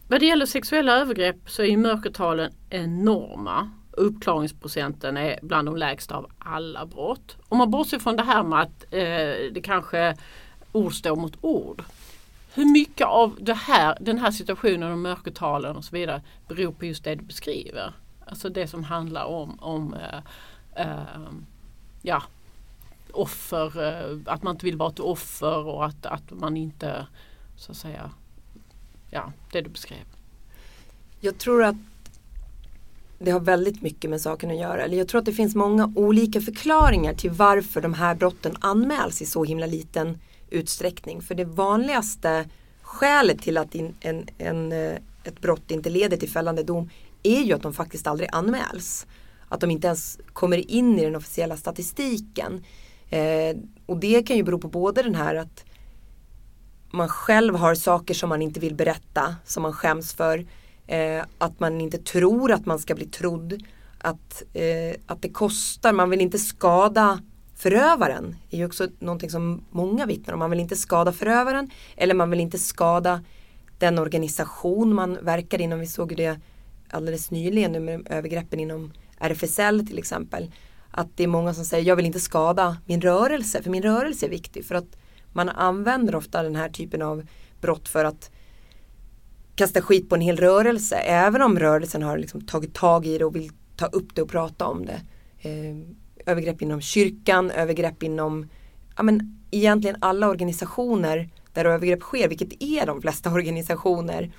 Vad det gäller sexuella övergrepp så är mörkertalen enorma. Uppklaringsprocenten är bland de lägsta av alla brott. Om man bortser från det här med att det kanske... ord står mot ord. Hur mycket av den här situationen och mörkertalen och så vidare beror på just det du beskriver? Alltså det som handlar om offer, att man inte vill vara ett offer och att man inte, så att säga, det du beskrev. Jag tror att det har väldigt mycket med saken att göra. Eller jag tror att det finns många olika förklaringar till varför de här brotten anmäls i så himla liten utsträckning. För det vanligaste skälet till att ett brott inte leder till fällande dom är ju att de faktiskt aldrig anmäls. Att de inte ens kommer in i den officiella statistiken. Och det kan ju bero på både den här att man själv har saker som man inte vill berätta, som man skäms för. Att man inte tror att man ska bli trodd. Att det kostar, man vill inte skada förövaren, är ju också någonting som många vittnar om. Man vill inte skada förövaren eller man vill inte skada den organisation man verkar inom. Vi såg det alldeles nyligen med övergreppen inom RFSL till exempel. Att det är många som säger jag vill inte skada min rörelse, för min rörelse är viktig. För att man använder ofta den här typen av brott för att kasta skit på en hel rörelse. Även om rörelsen har tagit tag i det och vill ta upp det och prata om det. Övergrepp inom kyrkan, övergrepp inom egentligen alla organisationer där övergrepp sker, vilket är de flesta organisationer.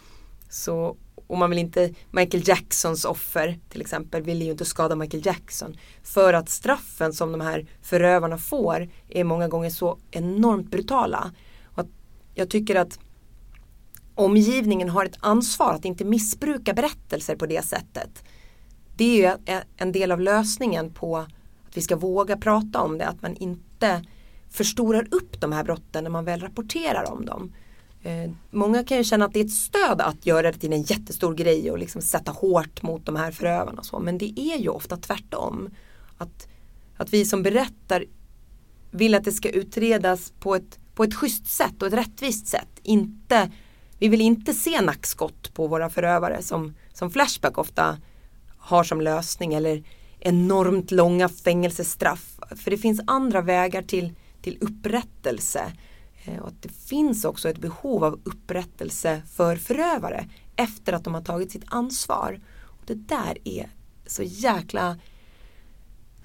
Så, och man vill inte, Michael Jacksons offer till exempel vill ju inte skada Michael Jackson, för att straffen som de här förövarna får är många gånger så enormt brutala. Och jag tycker att omgivningen har ett ansvar att inte missbruka berättelser på det sättet. Det är ju en del av lösningen på Att vi ska våga prata om det. Att man inte förstorar upp de här brotten när man väl rapporterar om dem. Många kan ju känna att det är ett stöd att göra det till en jättestor grej och liksom sätta hårt mot de här förövarna och så. Men det är ju ofta tvärtom. Att vi som berättar vill att det ska utredas på ett schysst sätt och ett rättvist sätt. Vi vill inte se nackskott på våra förövare som Flashback ofta har som lösning, eller enormt långa fängelsestraff. För det finns andra vägar till upprättelse. Och att det finns också ett behov av upprättelse för förövare efter att de har tagit sitt ansvar. Och det där är så jäkla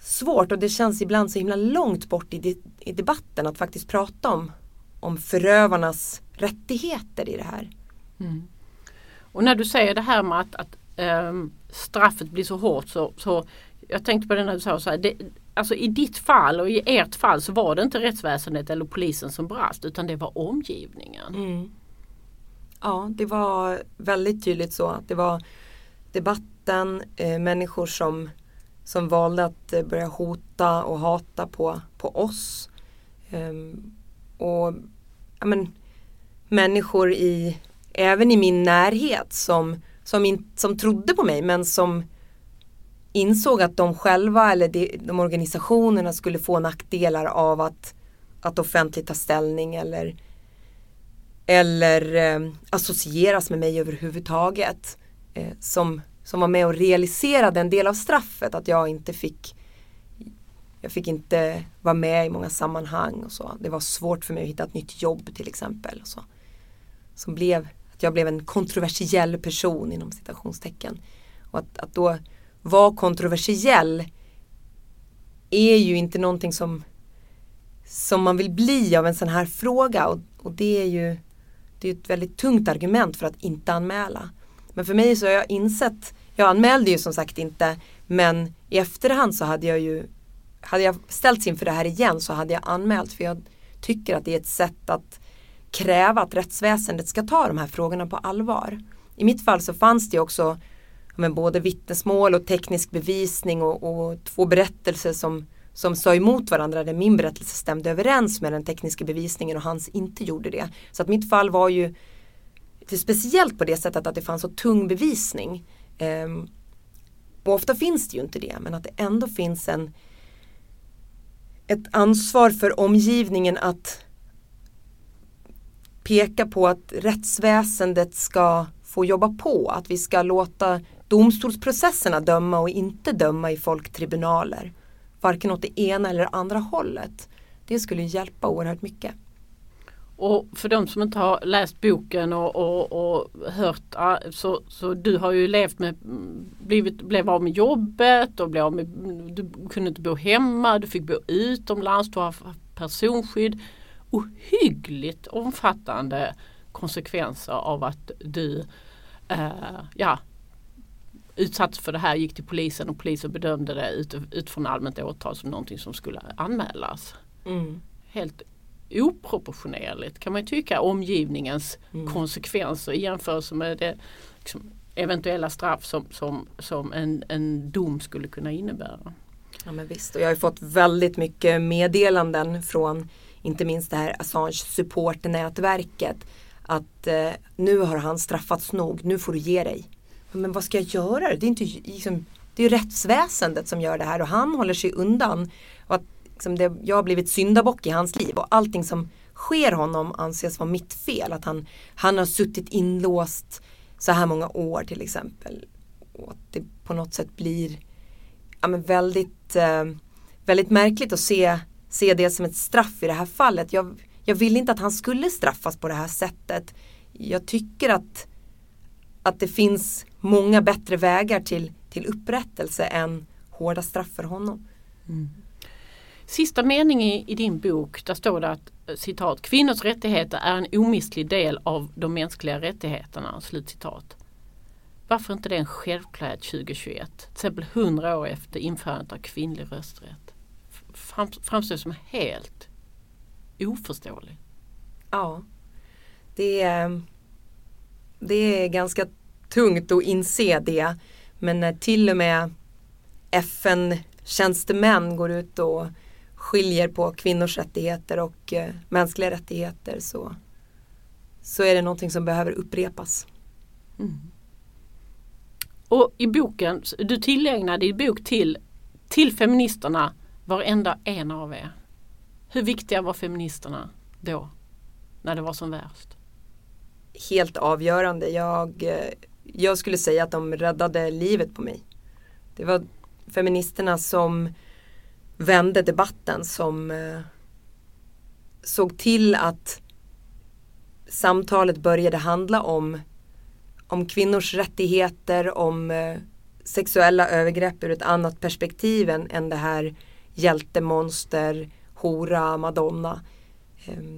svårt, och det känns ibland så himla långt bort i debatten att faktiskt prata om förövarnas rättigheter i det här. Mm. Och när du säger det här med att straffet blir så hårt, så jag tänkte på det när du sa så här, alltså i ditt fall och i ert fall så var det inte rättsväsendet eller polisen som brast, utan det var omgivningen. Mm. Ja, det var väldigt tydligt så att det var debatten, människor som valde att börja hota och hata på oss. Och ja, men, människor även i min närhet som trodde på mig, men som insåg att de själva eller de organisationerna skulle få nackdelar av att offentligt ta ställning eller associeras med mig överhuvudtaget, som var med och realiserade en del av straffet, att jag fick inte vara med i många sammanhang och så. Det var svårt för mig att hitta ett nytt jobb till exempel och så. Som blev att jag blev en kontroversiell person inom citationstecken. Och att då vara kontroversiell är ju inte någonting som man vill bli av en sån här fråga, och det är ju ett väldigt tungt argument för att inte anmäla. Men för mig så har jag insett, jag anmälde ju som sagt inte, men i efterhand så hade jag ställts inför det här igen så hade jag anmält, för jag tycker att det är ett sätt att kräva att rättsväsendet ska ta de här frågorna på allvar. I mitt fall så fanns det också både vittnesmål och teknisk bevisning och två berättelser som sa emot varandra, där min berättelse stämde överens med den tekniska bevisningen och hans inte gjorde det. Så att mitt fall var ju speciellt på det sättet att det fanns så tung bevisning. Och ofta finns det ju inte det, men att det ändå finns ett ansvar för omgivningen att peka på att rättsväsendet ska få jobba på. Att vi ska låta domstolsprocesserna döma och inte döma i folktribunaler. Varken åt det ena eller andra hållet. Det skulle hjälpa oerhört mycket. Och för de som inte har läst boken och hört, så du har ju levt med, blev av med jobbet och du kunde inte bo hemma, du fick bo utomlands, du har personskydd. Ohyggligt omfattande konsekvenser av att du utsatts för det här, gick till polisen och polisen bedömde det utifrån allmänt åtal som någonting som skulle anmälas. Mm. Helt oproportionerligt kan man tycka, omgivningens konsekvenser i jämförelse med det liksom, eventuella straff som en dom skulle kunna innebära. Ja, men visst, och jag har ju fått väldigt mycket meddelanden från inte minst det här Assange-supportnätverket att nu har han straffats nog, nu får du ge dig. Men vad ska jag göra? Det är ju liksom, rättsväsendet som gör det här och han håller sig undan, och att liksom jag har blivit syndabock i hans liv och allting som sker honom anses vara mitt fel. Att han har suttit inlåst så här många år till exempel. Och att det på något sätt blir väldigt, väldigt märkligt att se det som ett straff i det här fallet. Jag vill inte att han skulle straffas på det här sättet. Jag tycker att det finns många bättre vägar till upprättelse än hårda straff för honom. Mm. Sista mening i din bok, där står det att citat, kvinnors rättigheter är en omistlig del av de mänskliga rättigheterna, slutcitat. Varför inte det en självklarhet 2021? Till exempel 100 år efter införandet av kvinnlig rösträtt. Framstår som helt oförståelig. Ja, det är ganska tungt att inse det. Men när till och med FN tjänstemän går ut och skiljer på kvinnors rättigheter och mänskliga rättigheter, så är det någonting som behöver upprepas. Mm. Och i boken, du tillägnar din bok till feministerna, varenda en av er. Hur viktiga var feministerna då, när det var som värst? Helt avgörande. Jag skulle säga att de räddade livet på mig. Det var feministerna som vände debatten, som såg till att samtalet började handla om kvinnors rättigheter, om sexuella övergrepp ur ett annat perspektiv än det här hjältemonster, hora, madonna.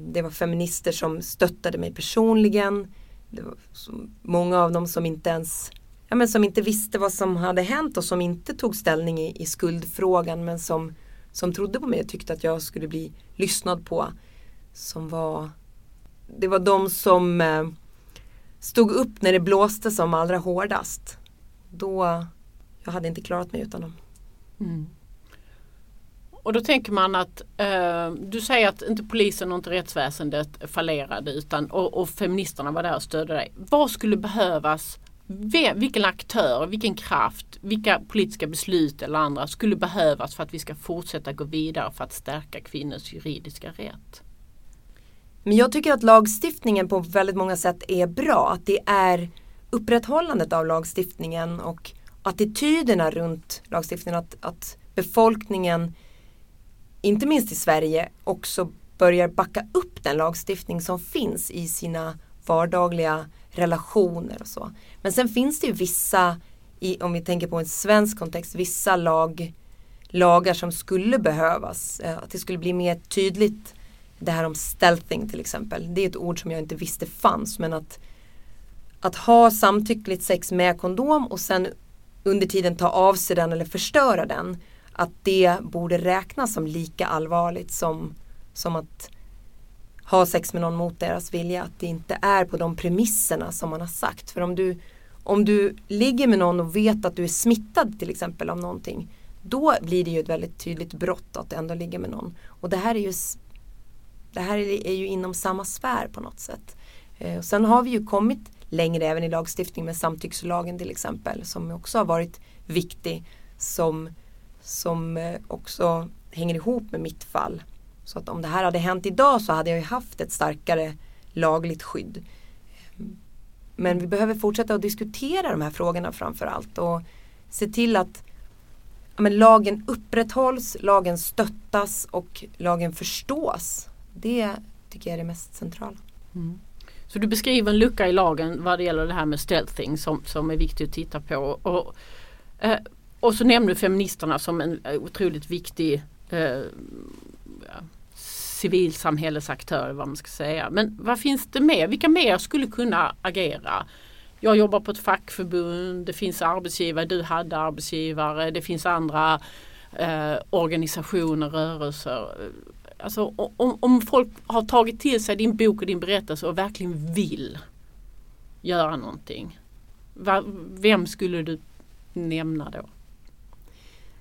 Det var feminister som stöttade mig personligen. Det var många av dem som inte ens, som inte visste vad som hade hänt och som inte tog ställning i skuldfrågan, men som trodde på mig och tyckte att jag skulle bli lyssnad på. Det var de som stod upp när det blåste som allra hårdast. Jag hade inte klarat mig utan dem. Mm. Och då tänker man att du säger att inte polisen och inte rättsväsendet fallerade och feministerna var där och stödde dig. Vad skulle behövas? Vilken aktör, vilken kraft, vilka politiska beslut eller andra skulle behövas för att vi ska fortsätta gå vidare för att stärka kvinnors juridiska rätt? Men jag tycker att lagstiftningen på väldigt många sätt är bra. Att det är upprätthållandet av lagstiftningen och attityderna runt lagstiftningen. Att befolkningen, inte minst i Sverige, också börjar backa upp den lagstiftning som finns i sina vardagliga relationer och så. Men sen finns det ju vissa, om vi tänker på en svensk kontext, vissa lagar som skulle behövas. Att det skulle bli mer tydligt, det här om stealthing till exempel. Det är ett ord som jag inte visste fanns, men att ha samtyckligt sex med kondom och sen under tiden ta av sig den eller förstöra den, att det borde räknas som lika allvarligt som att ha sex med någon mot deras vilja. Att det inte är på de premisserna som man har sagt. För om du ligger med någon och vet att du är smittad till exempel av någonting, då blir det ju ett väldigt tydligt brott att ändå ligga med någon. Och det här är ju inom samma sfär på något sätt. Och sen har vi ju kommit längre även i lagstiftning med samtyckslagen till exempel, som också har varit viktig, som också hänger ihop med mitt fall. Så att om det här hade hänt idag så hade jag ju haft ett starkare lagligt skydd. Men vi behöver fortsätta att diskutera de här frågorna framför allt och se till att lagen upprätthålls, lagen stöttas och lagen förstås. Det tycker jag är det mest centrala. Mm. Så du beskriver en lucka i lagen vad det gäller det här med stealthing som är viktigt att titta på. Och så nämner du feministerna som en otroligt viktig civilsamhällesaktör, vad man ska säga. Men vad finns det mer? Vilka mer skulle kunna agera? Jag jobbar på ett fackförbund, det finns arbetsgivare, du hade arbetsgivare, det finns andra organisationer, rörelser. Alltså, om folk har tagit till sig din bok och din berättelse och verkligen vill göra någonting, vem skulle du nämna då?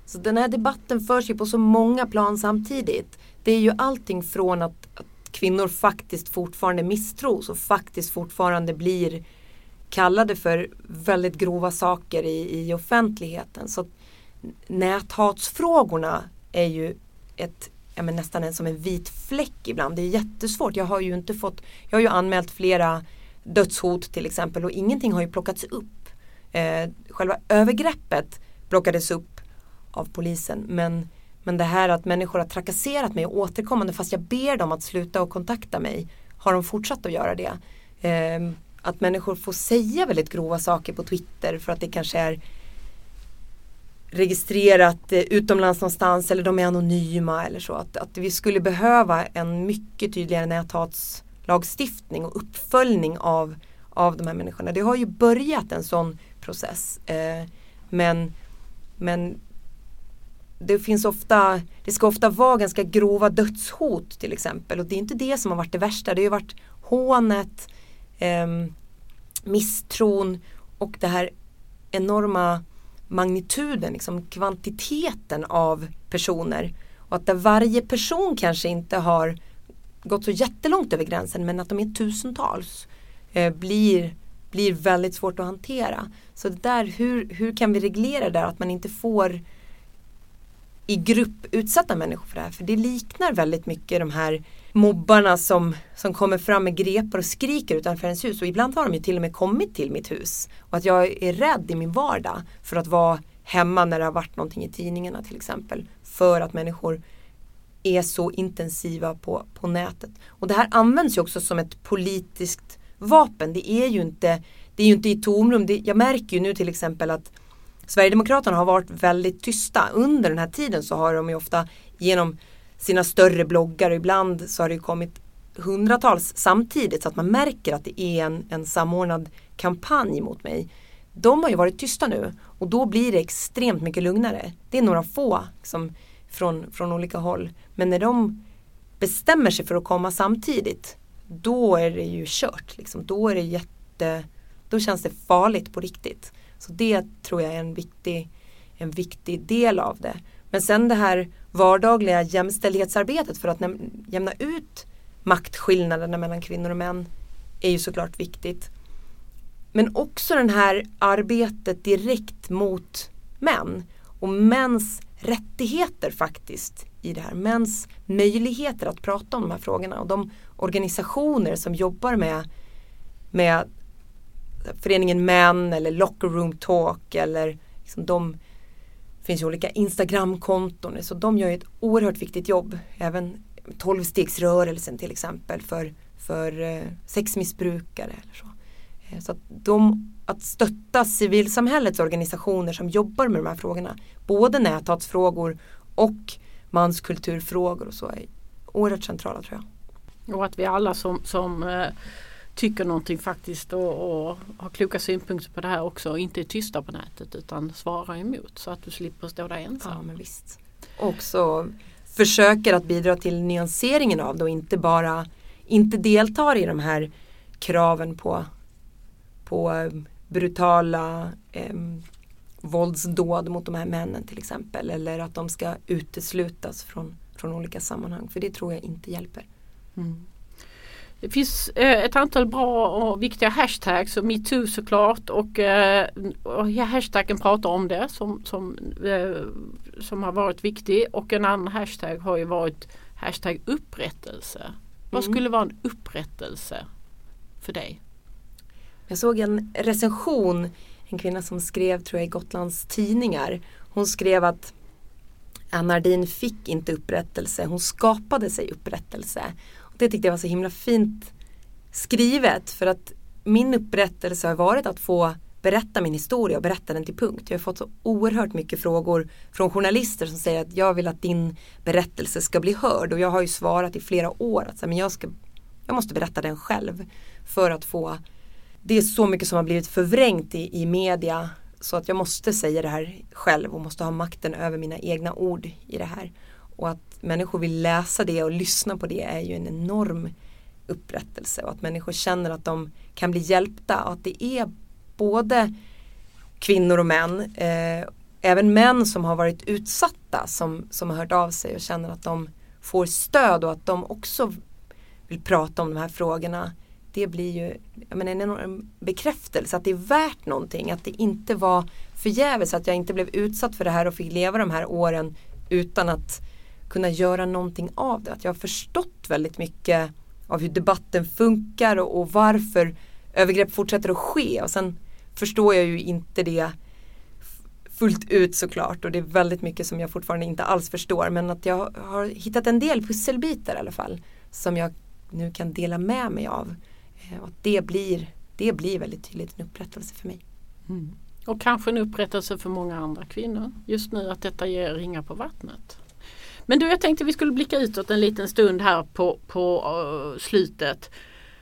Så den här debatten förs ju på så många plan samtidigt. Det är ju allting från att kvinnor faktiskt fortfarande misstros och faktiskt fortfarande blir kallade för väldigt grova saker i offentligheten. Så näthatsfrågorna är ju nästan som en vit fläck ibland. Det är jättesvårt. Jag har ju anmält flera dödshot till exempel och ingenting har ju plockats upp. Själva övergreppet plockades upp av polisen. Men det här att människor har trakasserat mig och återkommande fast jag ber dem att sluta och kontakta mig, har de fortsatt att göra det. Att människor får säga väldigt grova saker på Twitter för att det kanske är registrerat utomlands någonstans eller de är anonyma eller så. Att vi skulle behöva en mycket tydligare näthatslagstiftning och uppföljning av de här människorna. Det har ju börjat en sån process. Men det ska ofta vara ganska grova dödshot till exempel. Och det är inte det som har varit det värsta. Det har ju varit hånet, misstron och det här enorma magnituden, liksom kvantiteten av personer. Och att där varje person kanske inte har gått så jättelångt över gränsen, men att de är tusentals blir väldigt svårt att hantera. Så där, hur kan vi reglera det att man inte får i grupp utsatta människor för det här? För det liknar väldigt mycket de här mobbarna som kommer fram med grepar och skriker utanför ens hus. Och ibland har de ju till och med kommit till mitt hus. Och att jag är rädd i min vardag för att vara hemma när det har varit någonting i tidningarna till exempel. För att människor är så intensiva på nätet. Och det här används ju också som ett politiskt vapen. Det är ju inte i tomrum. Jag märker ju nu till exempel att Sverigedemokraterna har varit väldigt tysta. Under den här tiden så har de ju ofta genom sina större bloggar, och ibland så har det ju kommit hundratals samtidigt, så att man märker att det är en samordnad kampanj mot mig. De har ju varit tysta nu, och då blir det extremt mycket lugnare. Det är några få liksom, från olika håll. Men när de bestämmer sig för att komma samtidigt, då är det ju kört. Liksom. Då känns det farligt på riktigt. Så det tror jag är en viktig del av det. Men sen det här vardagliga jämställdhetsarbetet för att jämna ut maktskillnaderna mellan kvinnor och män är ju såklart viktigt. Men också den här arbetet direkt mot män och mäns rättigheter faktiskt i det här. Mäns möjligheter att prata om de här frågorna, och de organisationer som jobbar med föreningen Män eller Locker Room Talk eller liksom det finns ju olika Instagram-konton, så de gör ett oerhört viktigt jobb. Även 12-stegsrörelsen till exempel för sexmissbrukare eller så. Så att att stötta civilsamhällets organisationer som jobbar med de här frågorna, både näthatsfrågor och manskulturfrågor och så, är oerhört centrala tror jag. Och att vi alla som tycker någonting faktiskt och har kloka synpunkter på det här också, och inte är tysta på nätet utan svarar emot, så att du slipper stå där ensam. Ja, men visst. Och så försöker att bidra till nyanseringen av det och inte deltar i de här kraven på brutala våldsdåd mot de här männen till exempel, eller att de ska uteslutas från olika sammanhang, för det tror jag inte hjälper. Mm. Det finns ett antal bra och viktiga hashtags, som MeToo såklart, och hashtaggen pratar om det som har varit viktig, och en annan hashtag har ju varit hashtag upprättelse. Vad skulle vara en upprättelse för dig? Jag såg en recension, en kvinna som skrev tror jag i Gotlands tidningar. Hon skrev att Anna Ardin fick inte upprättelse, hon skapade sig upprättelse. Det tyckte jag var så himla fint skrivet, för att min upprättelse har varit att få berätta min historia och berätta den till punkt. Jag har fått så oerhört mycket frågor från journalister som säger att jag vill att din berättelse ska bli hörd, och jag har ju svarat i flera år att men jag måste berätta den själv för att få. Det är så mycket som har blivit förvrängt i media, så att jag måste säga det här själv och måste ha makten över mina egna ord i det här. Och att människor vill läsa det och lyssna på det är ju en enorm upprättelse. Och att människor känner att de kan bli hjälpta. Och att det är både kvinnor och män. Även män som har varit utsatta som har hört av sig och känner att de får stöd. Och att de också vill prata om de här frågorna. Det blir ju en enorm bekräftelse. Att det är värt någonting. Att det inte var förgäves. Att jag inte blev utsatt för det här och fick leva de här åren utan att kunna göra någonting av det. Att jag har förstått väldigt mycket av hur debatten funkar och varför övergrepp fortsätter att ske. Och sen förstår jag ju inte det fullt ut såklart. Och det är väldigt mycket som jag fortfarande inte alls förstår. Men att jag har hittat en del pusselbitar i alla fall som jag nu kan dela med mig av. Och att det blir väldigt tydligt en upprättelse för mig. Mm. Och kanske en upprättelse för många andra kvinnor just nu, att detta ger ringar på vattnet. Men du, jag tänkte vi skulle blicka utåt en liten stund här på slutet.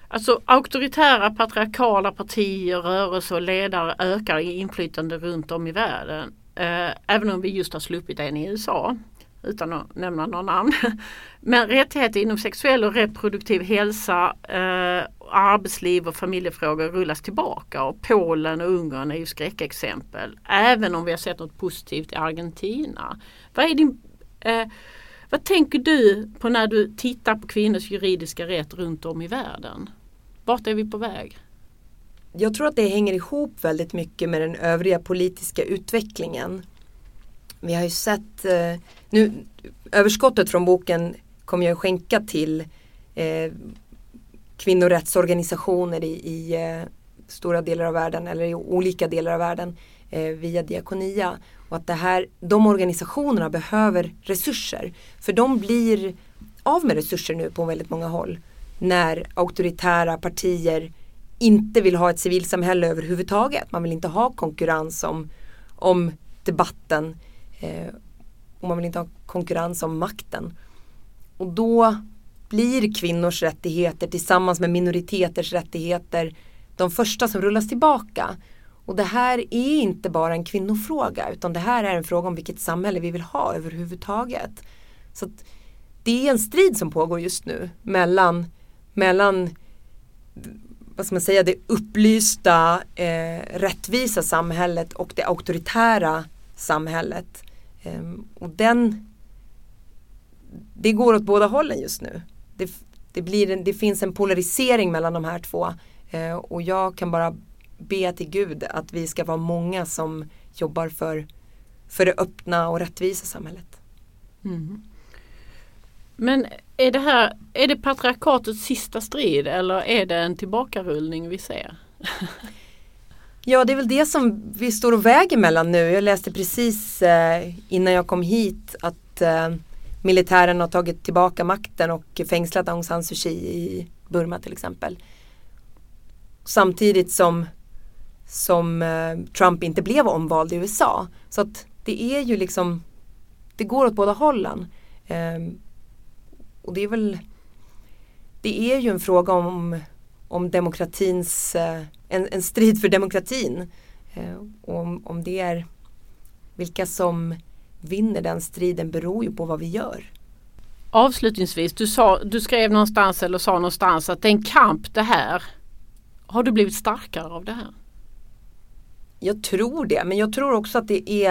Alltså auktoritära, patriarkala partier, rörelser och ledare ökar i inflytande runt om i världen. Även om vi just har sluppit en i USA. utan att nämna någon namn. Men rättigheter inom sexuell och reproduktiv hälsa, arbetsliv och familjefrågor rullas tillbaka. Och Polen och Ungern är ju skräckexempel. Även om vi har sett något positivt i Argentina. Vad är din... Vad tänker du på när du tittar på kvinnors juridiska rätt runt om i världen? Vart är vi på väg? Jag tror att det hänger ihop väldigt mycket med den övriga politiska utvecklingen. Vi har ju sett... Nu, överskottet från boken kommer jag skänka till kvinnorättsorganisationer i stora delar av världen eller i olika delar av världen via Diakonia. Och att det här, de organisationerna behöver resurser. För de blir av med resurser nu på väldigt många håll. När auktoritära partier inte vill ha ett civilsamhälle överhuvudtaget. Man vill inte ha konkurrens om debatten. Och man vill inte ha konkurrens om makten. Och då blir kvinnors rättigheter tillsammans med minoriteters rättigheter de första som rullas tillbaka. Och det här är inte bara en kvinnofråga, utan det här är en fråga om vilket samhälle vi vill ha överhuvudtaget. Så att det är en strid som pågår just nu mellan vad ska man säga, det upplysta, rättvisa samhället och det auktoritära samhället. Och det går åt båda hållen just nu. Det finns en polarisering mellan de här två. Och jag kan bara be till Gud att vi ska vara många som jobbar för det öppna och rättvisa samhället. Mm. Men är det patriarkatets sista strid eller är det en tillbakarullning vi ser? Ja, det är väl det som vi står och väger mellan nu. Jag läste precis innan jag kom hit att militären har tagit tillbaka makten och fängslat Aung San Suu Kyi i Burma till exempel. Samtidigt som Trump inte blev omvald i USA. Så att det är ju liksom, det går åt båda hållen. Och det är ju en fråga om demokratins, en strid för demokratin. Och om det är vilka som vinner den striden beror ju på vad vi gör. Avslutningsvis, du skrev någonstans eller sa någonstans att det är en kamp det här. Har du blivit starkare av det här? Jag tror det, men jag tror också att det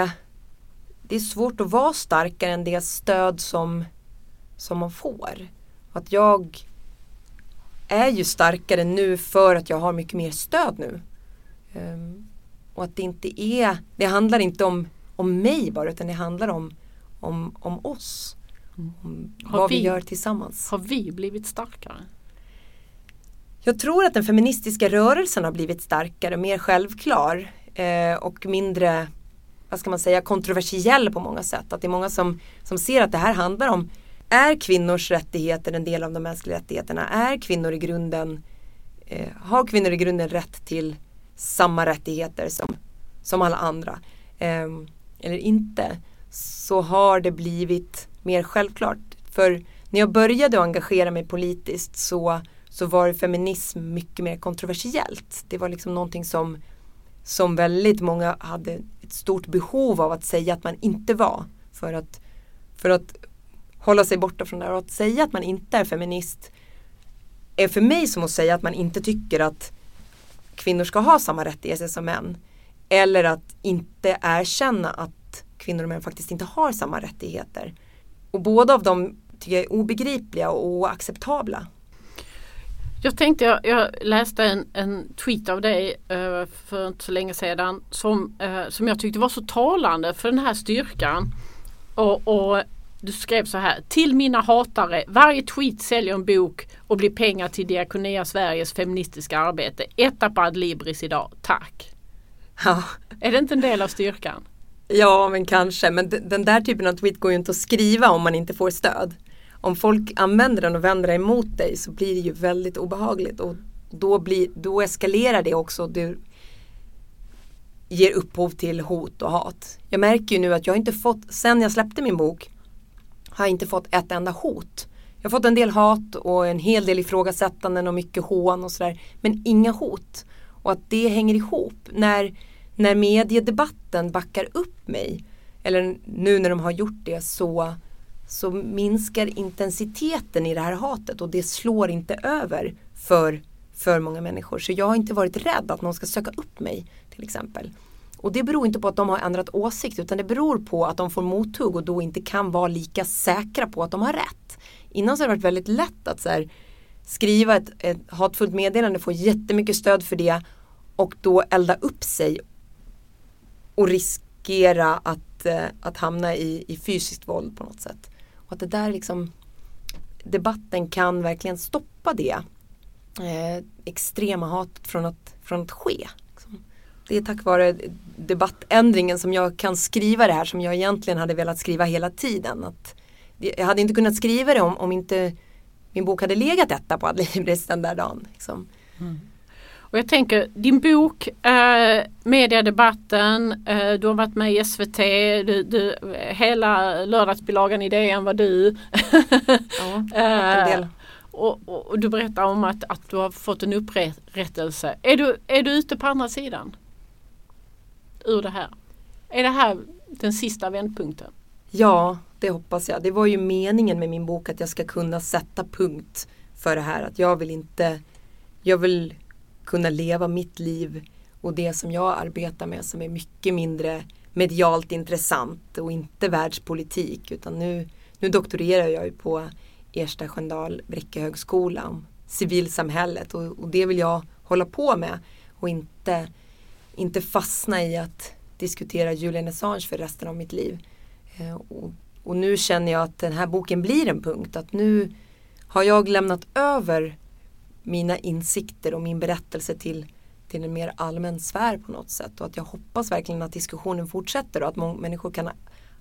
är svårt att vara starkare än det stöd som man får. Att jag är ju starkare nu för att jag har mycket mer stöd nu. Och att det handlar inte om mig bara, utan det handlar om oss. Om vad vi gör tillsammans. Har vi blivit starkare? Jag tror att den feministiska rörelsen har blivit starkare, mer självklar och mindre, vad ska man säga, kontroversiell på många sätt. Att det är många som ser att det här handlar om, är kvinnors rättigheter en del av de mänskliga rättigheterna? Har kvinnor i grunden rätt till samma rättigheter som alla andra? Eller inte? Så har det blivit mer självklart. För när jag började engagera mig politiskt så var feminism mycket mer kontroversiellt. Det var liksom någonting som väldigt många hade ett stort behov av att säga att man inte var. För att hålla sig borta från det. Och att säga att man inte är feminist är för mig som att säga att man inte tycker att kvinnor ska ha samma rättigheter som män. Eller att inte erkänna att kvinnor och män faktiskt inte har samma rättigheter. Och båda av dem tycker jag är obegripliga och oacceptabla. Jag tänkte, jag läste en tweet av dig för inte så länge sedan som jag tyckte var så talande för den här styrkan. Och du skrev så här: till mina hatare, varje tweet säljer en bok och blir pengar till Diakonia Sveriges feministiska arbete. Etta på ad libris idag, tack. Ja. Är det inte en del av styrkan? Ja, men kanske. Men den där typen av tweet går ju inte att skriva om man inte får stöd. Om folk använder den och vänder emot dig så blir det ju väldigt obehagligt. Och då eskalerar det också. Du ger upphov till hot och hat. Jag märker ju nu att jag inte fått, sen jag släppte min bok, har jag inte fått ett enda hot. Jag har fått en del hat och en hel del ifrågasättanden och mycket hån och sådär. Men inga hot. Och att det hänger ihop. När mediedebatten backar upp mig, eller nu när de har gjort det, så så minskar intensiteten i det här hatet och det slår inte över för många människor. Så jag har inte varit rädd att någon ska söka upp mig till exempel. Och det beror inte på att de har ändrat åsikt, utan det beror på att de får mothugg och då inte kan vara lika säkra på att de har rätt. Innan så har det varit väldigt lätt att så här, skriva ett hatfullt meddelande, få jättemycket stöd för det och då elda upp sig och riskera att hamna i fysiskt våld på något sätt. Och att det där liksom, debatten kan verkligen stoppa det extrema hatet från att ske. Det är tack vare debattändringen som jag kan skriva det här som jag egentligen hade velat skriva hela tiden. Att jag hade inte kunnat skriva det om inte min bok hade legat detta på Adlibris den där dagen. Liksom. Mm. Och jag tänker, din bok, mediedebatten, du har varit med i SVT, du, hela lördagsbilagan i DN var du. Ja, en del. Och du berättar om att du har fått en upprättelse. Är du ute på andra sidan? Ur det här? Är det här den sista vändpunkten? Ja, det hoppas jag. Det var ju meningen med min bok att jag ska kunna sätta punkt för det här. Att jag vill kunna leva mitt liv och det som jag arbetar med som är mycket mindre medialt intressant och inte världspolitik. Utan nu doktorerar jag ju på Ersta Sköndal Bräcke högskola om civilsamhället och det vill jag hålla på med och inte fastna i att diskutera Julian Assange för resten av mitt liv. Och nu känner jag att den här boken blir en punkt, att nu har jag lämnat över mina insikter och min berättelse till en mer allmän sfär på något sätt, och att jag hoppas verkligen att diskussionen fortsätter och att många människor kan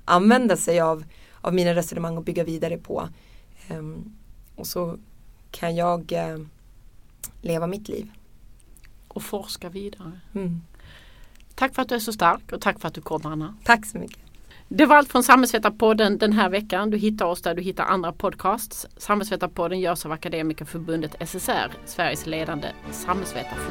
använda sig av mina resonemang och bygga vidare på. Och så kan jag leva mitt liv. Och forska vidare. Mm. Tack för att du är så stark och tack för att du kom, Anna. Tack så mycket. Det var allt från Samhällsvetarpodden den här veckan. Du hittar oss där du hittar andra podcasts. Samhällsvetarpodden görs av Akademikerförbundet SSR, Sveriges ledande samhällsvetarförbund.